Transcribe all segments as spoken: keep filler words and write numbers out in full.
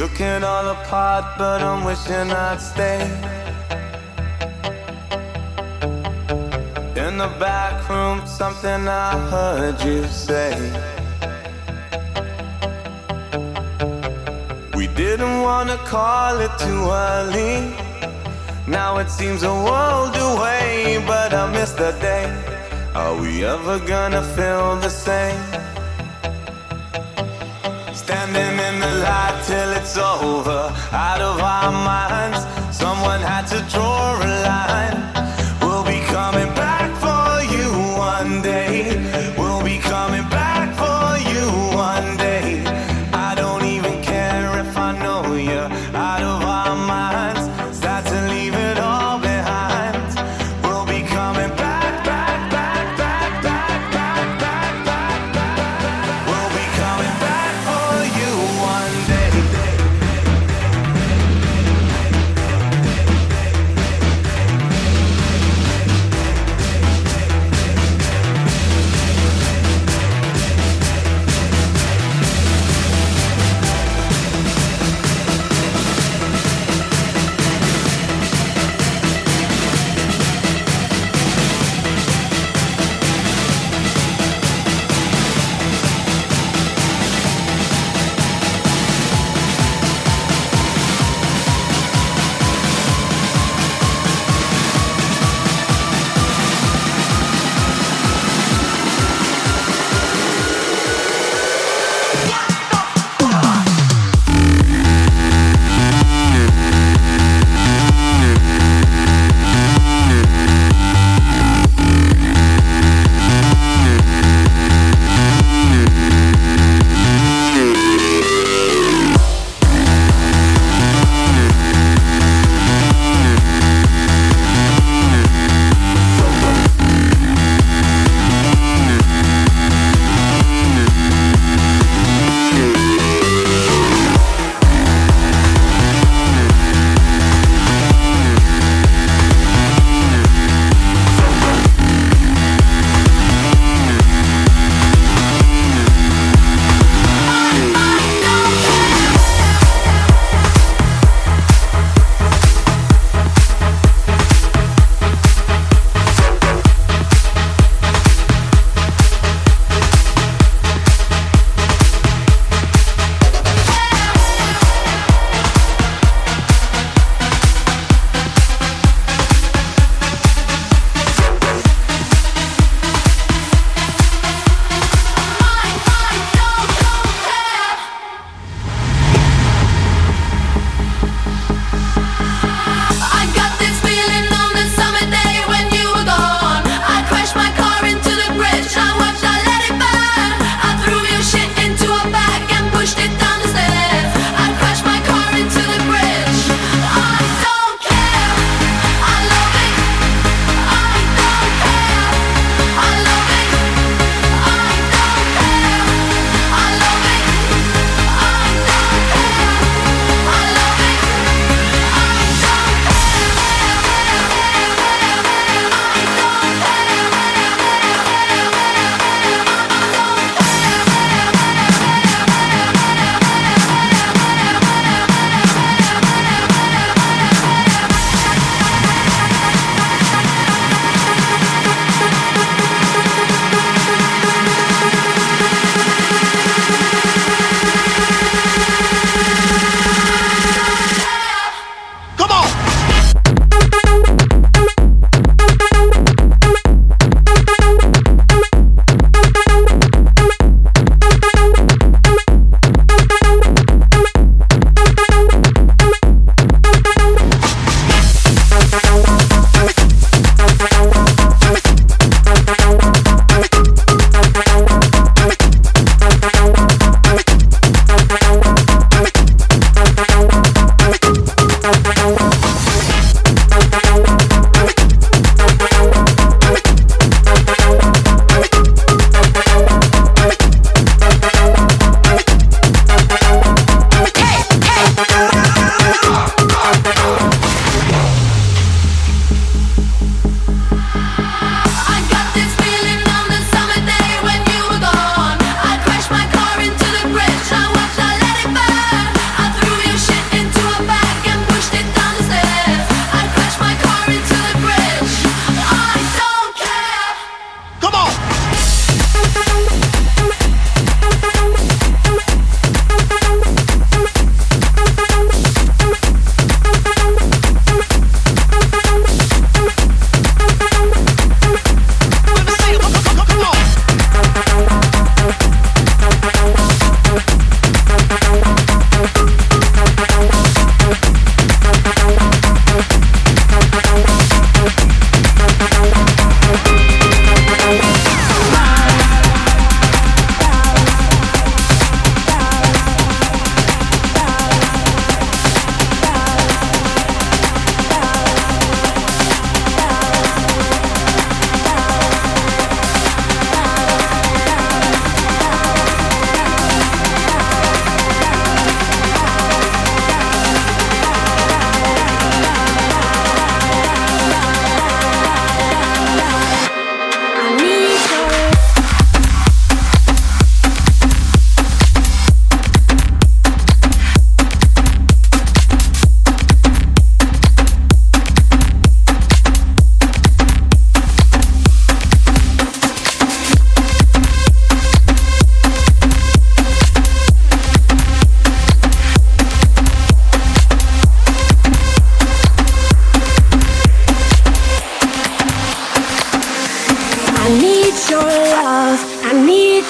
Looking all apart, but I'm wishing I'd stay. In the back room, something I heard you say. We didn't wanna call it too early. Now it seems a world away, but I miss the day. Are we ever gonna feel the same? Standing in the light till it's over, out of our minds. Someone had to draw a line. We'll be coming back for you one day. We'll be coming back for you one day. I don't even care if I know you're out of our minds. Start to leave it all behind. We'll be coming back, back, back, back, back, back, back, back, back. We'll be coming back for you one day.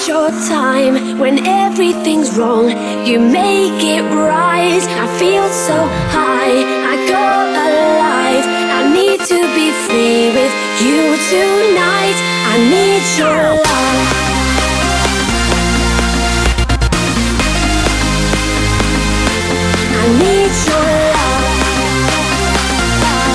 at your time. When everything's wrong, you make it right. I feel so high, I go alive. I need to be free with you tonight. I need your love. I need your love. I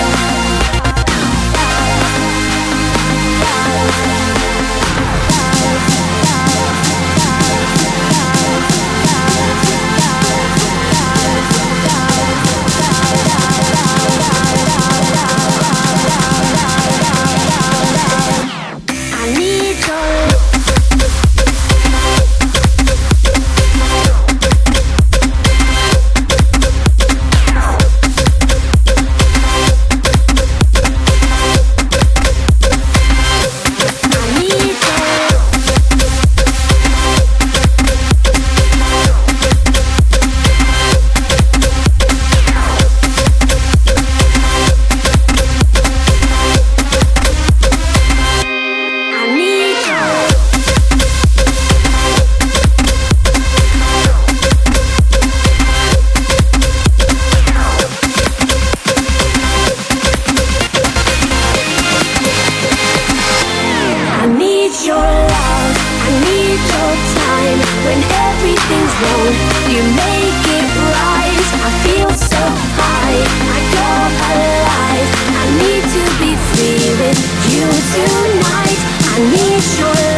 need your love.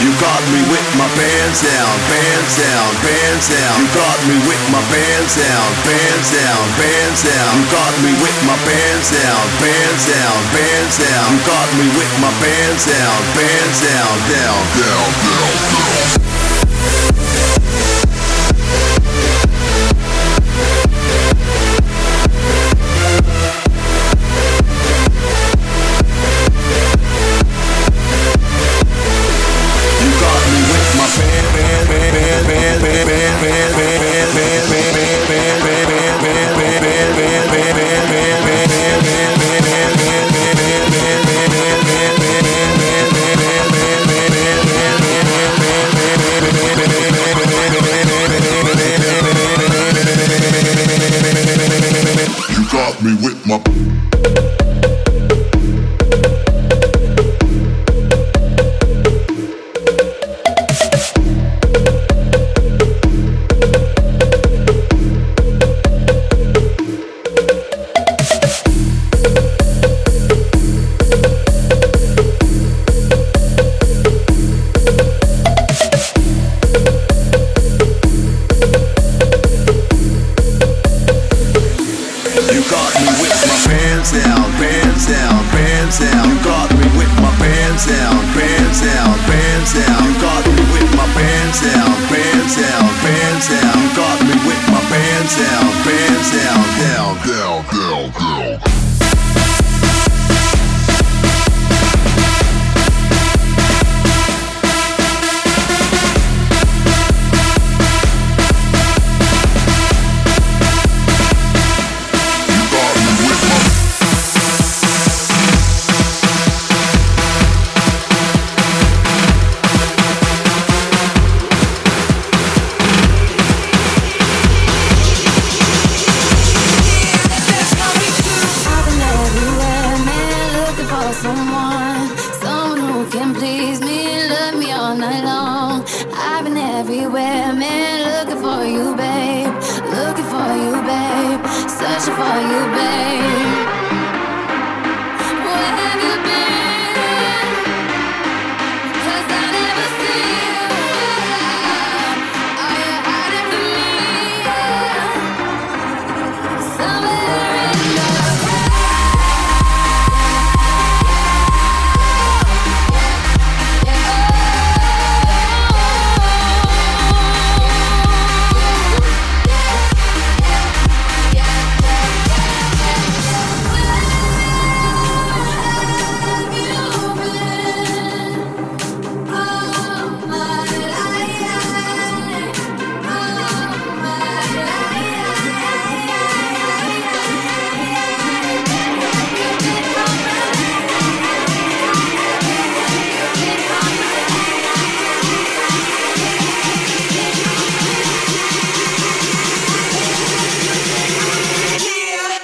You got me with my bands down, bands down, bands down. You got me with my bands down, bands down, bands down. You got me with my bands down, bands down, bands down. You got me with my bands down, bands down, down, down, down, down. Me with my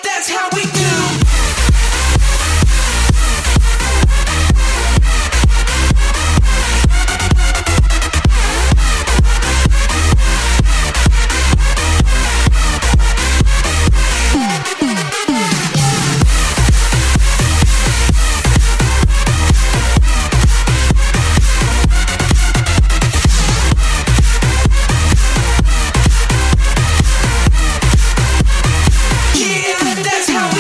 that's how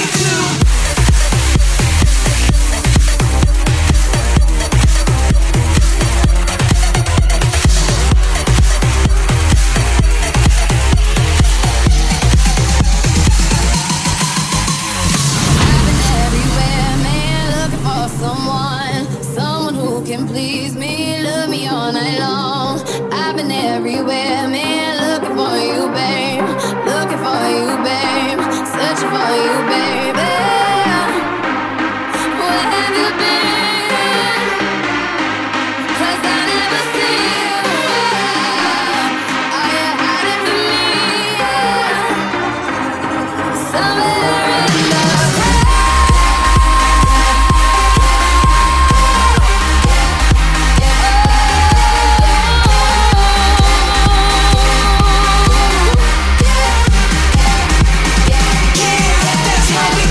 we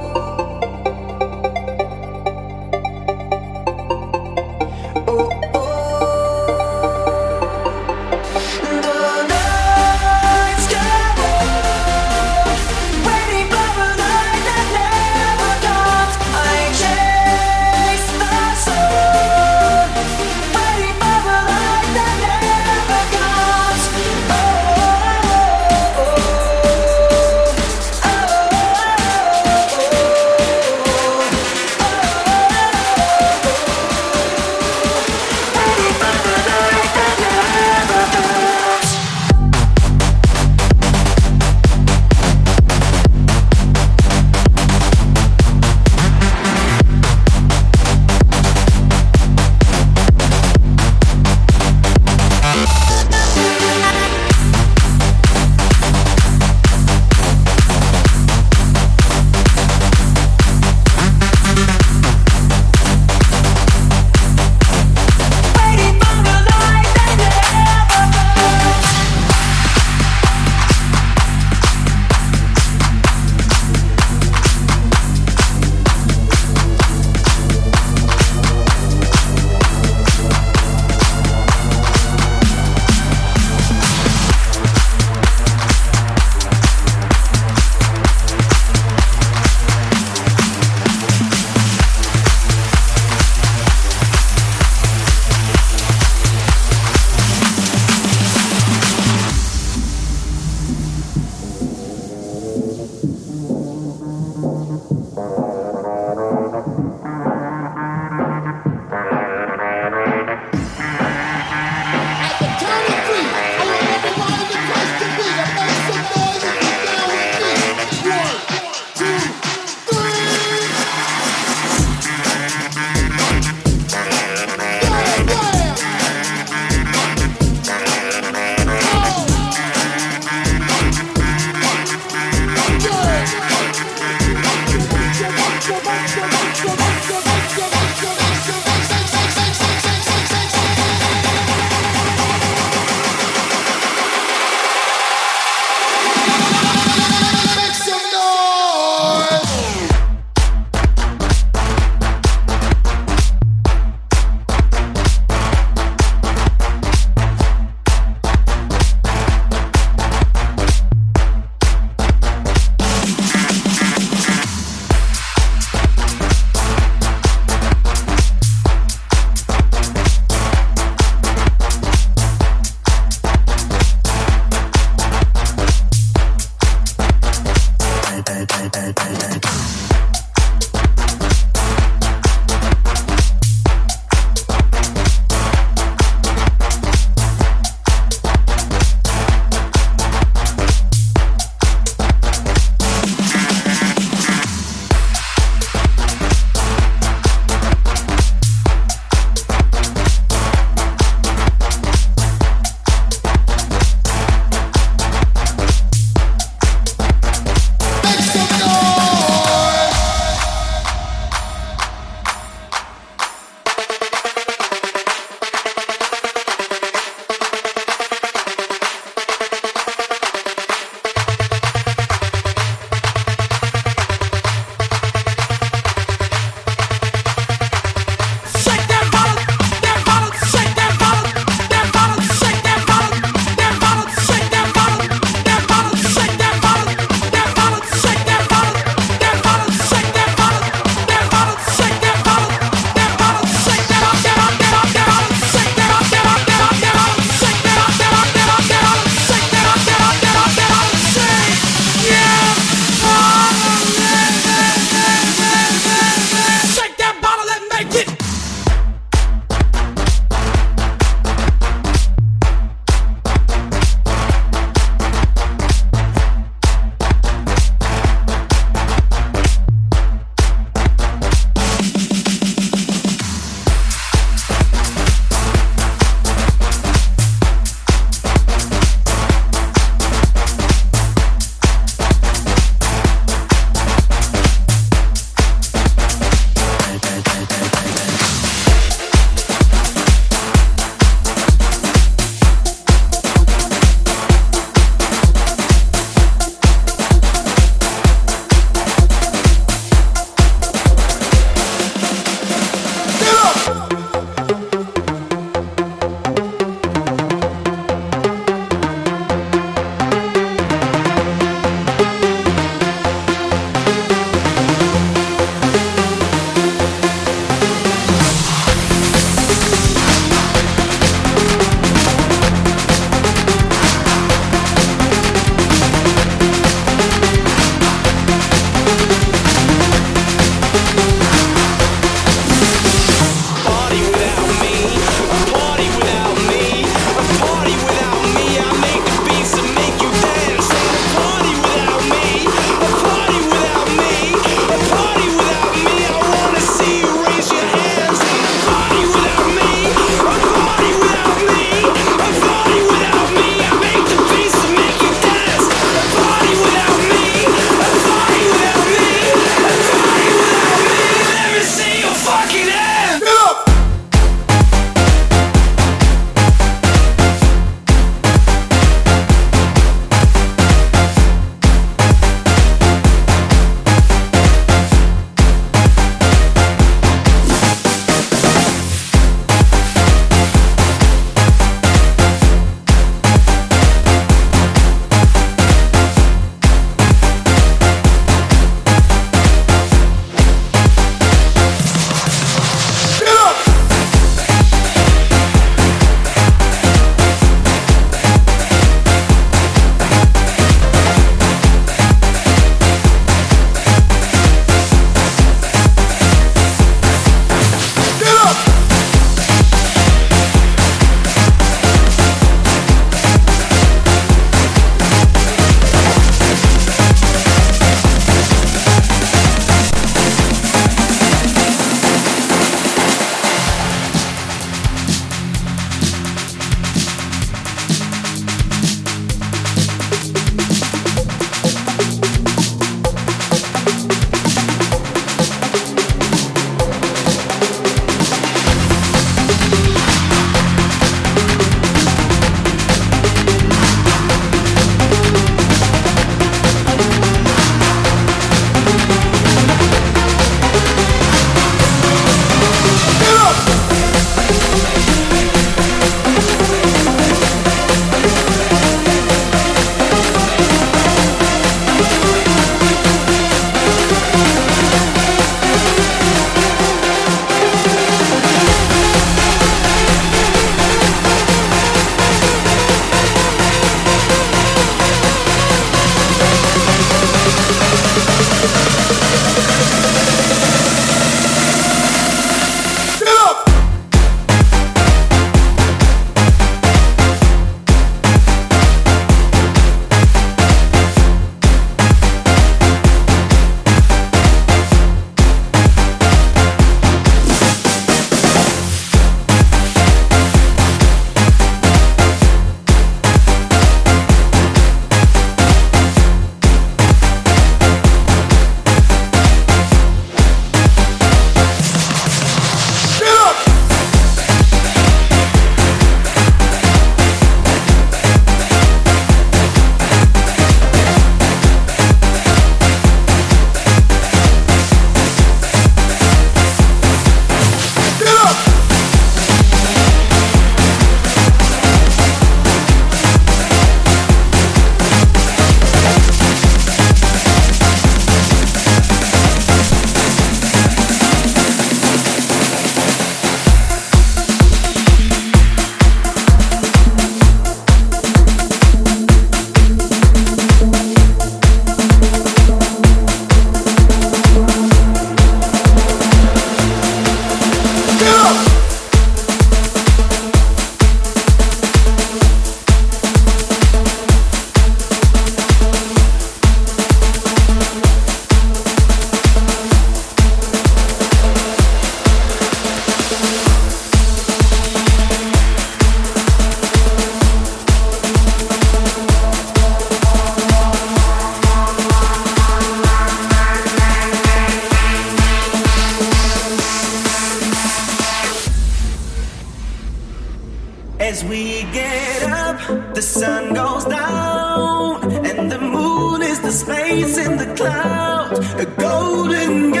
As we get up, the sun goes down, and the moon is the space in the clouds, a golden gate,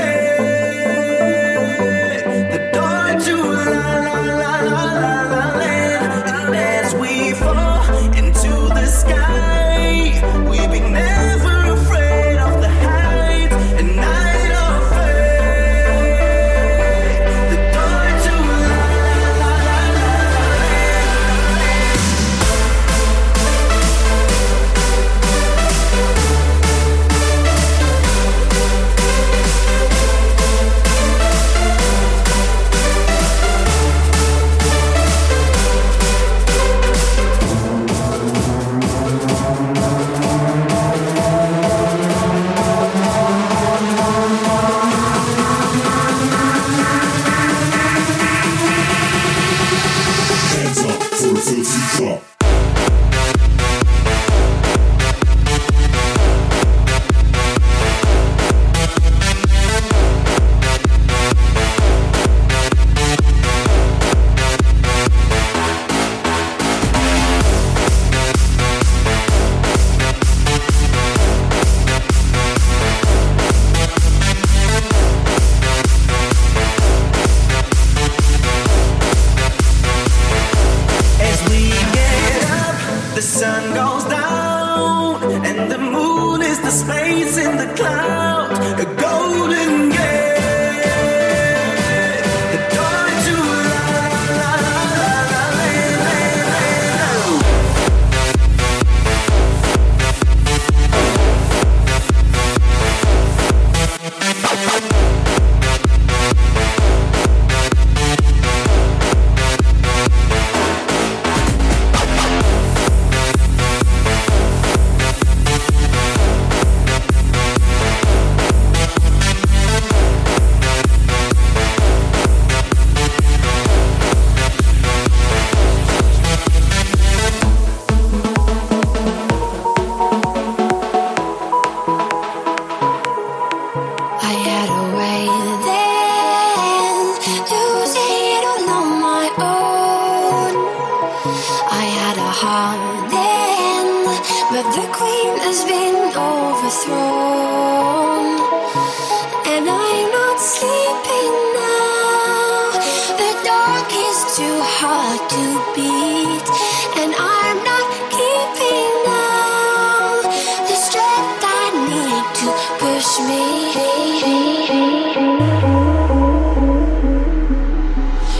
the door to la la la la la la land. And as we fall into the sky, we'll be never afraid of the heights and night of faith. The door to la la la la la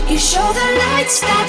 You show the lights that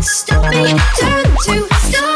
stop me, turn to stone.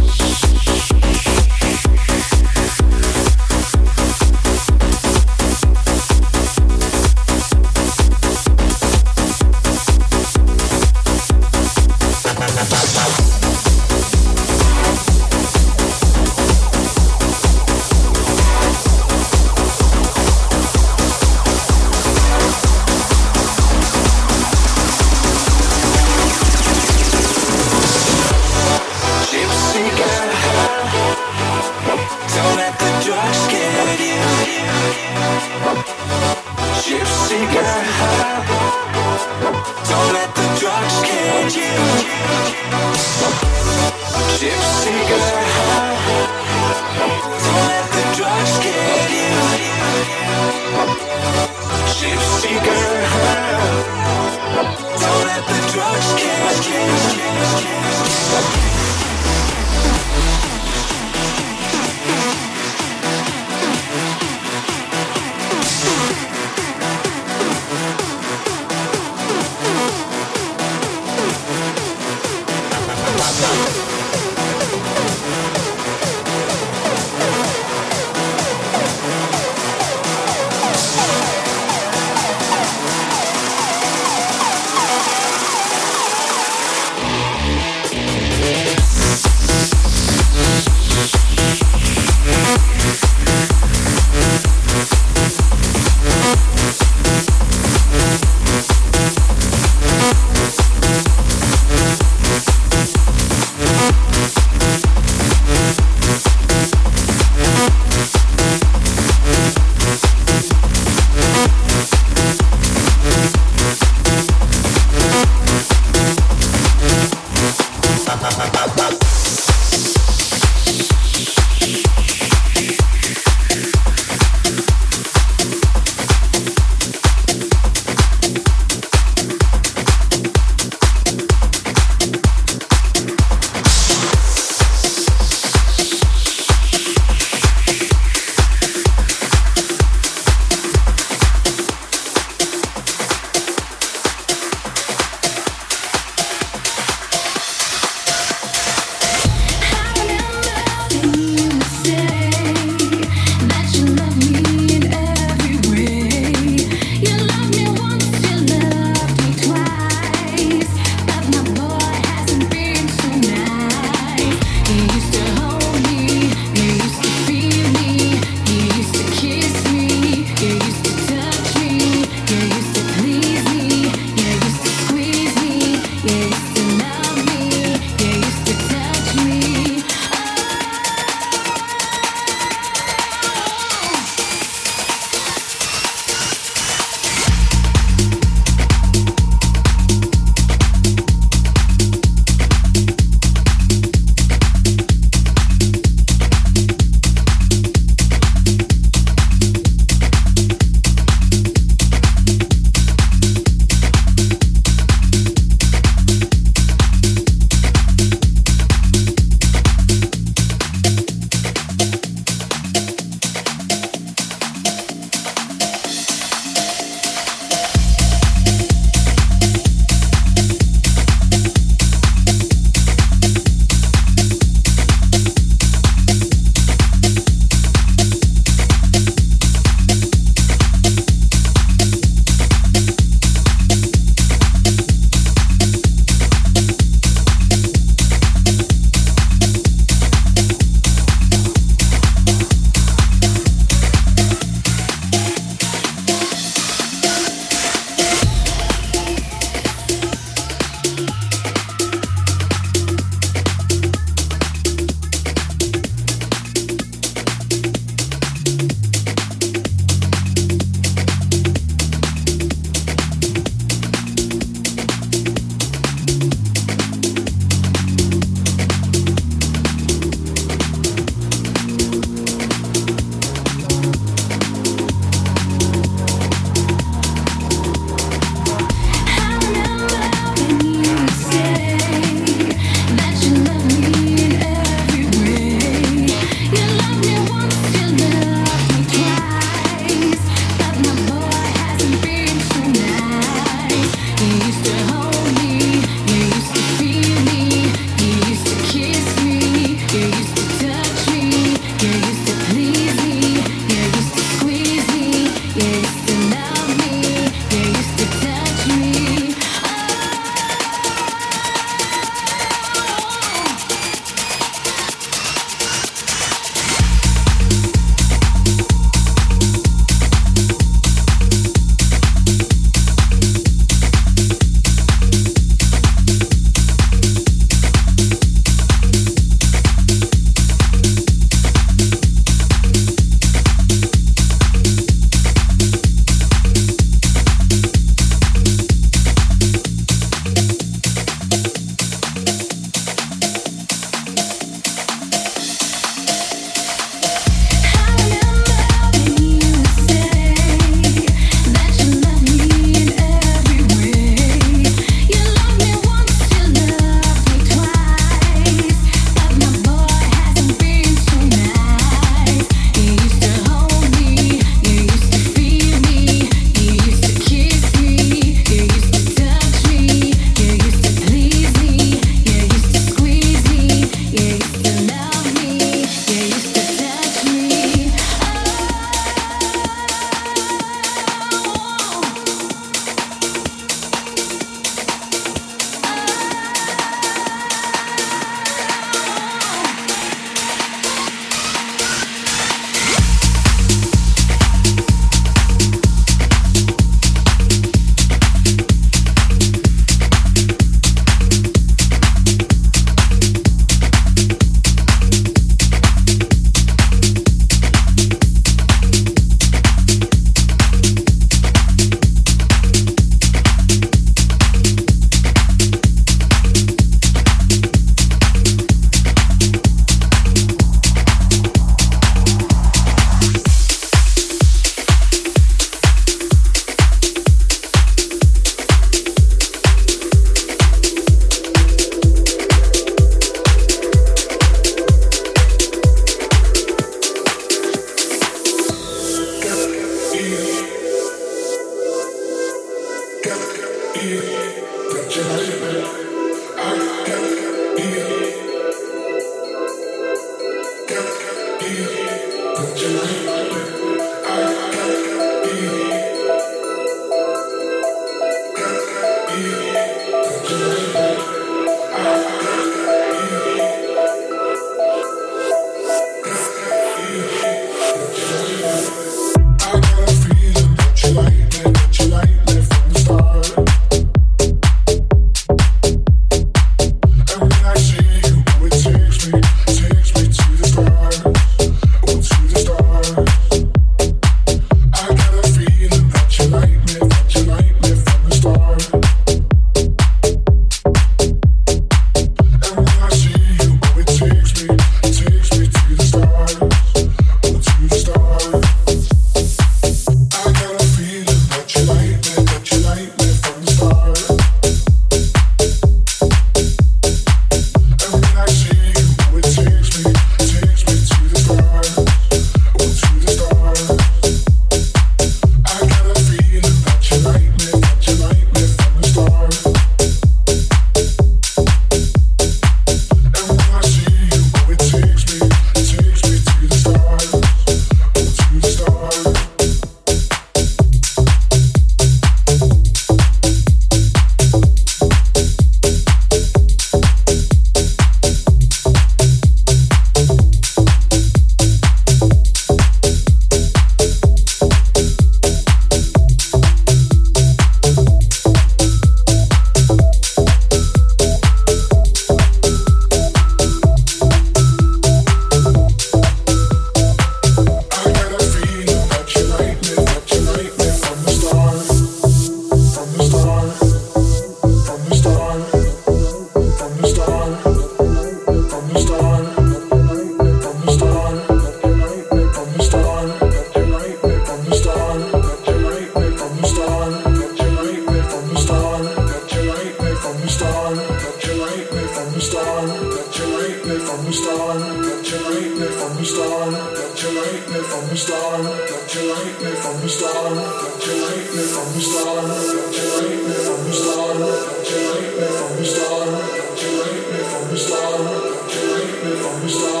Stop.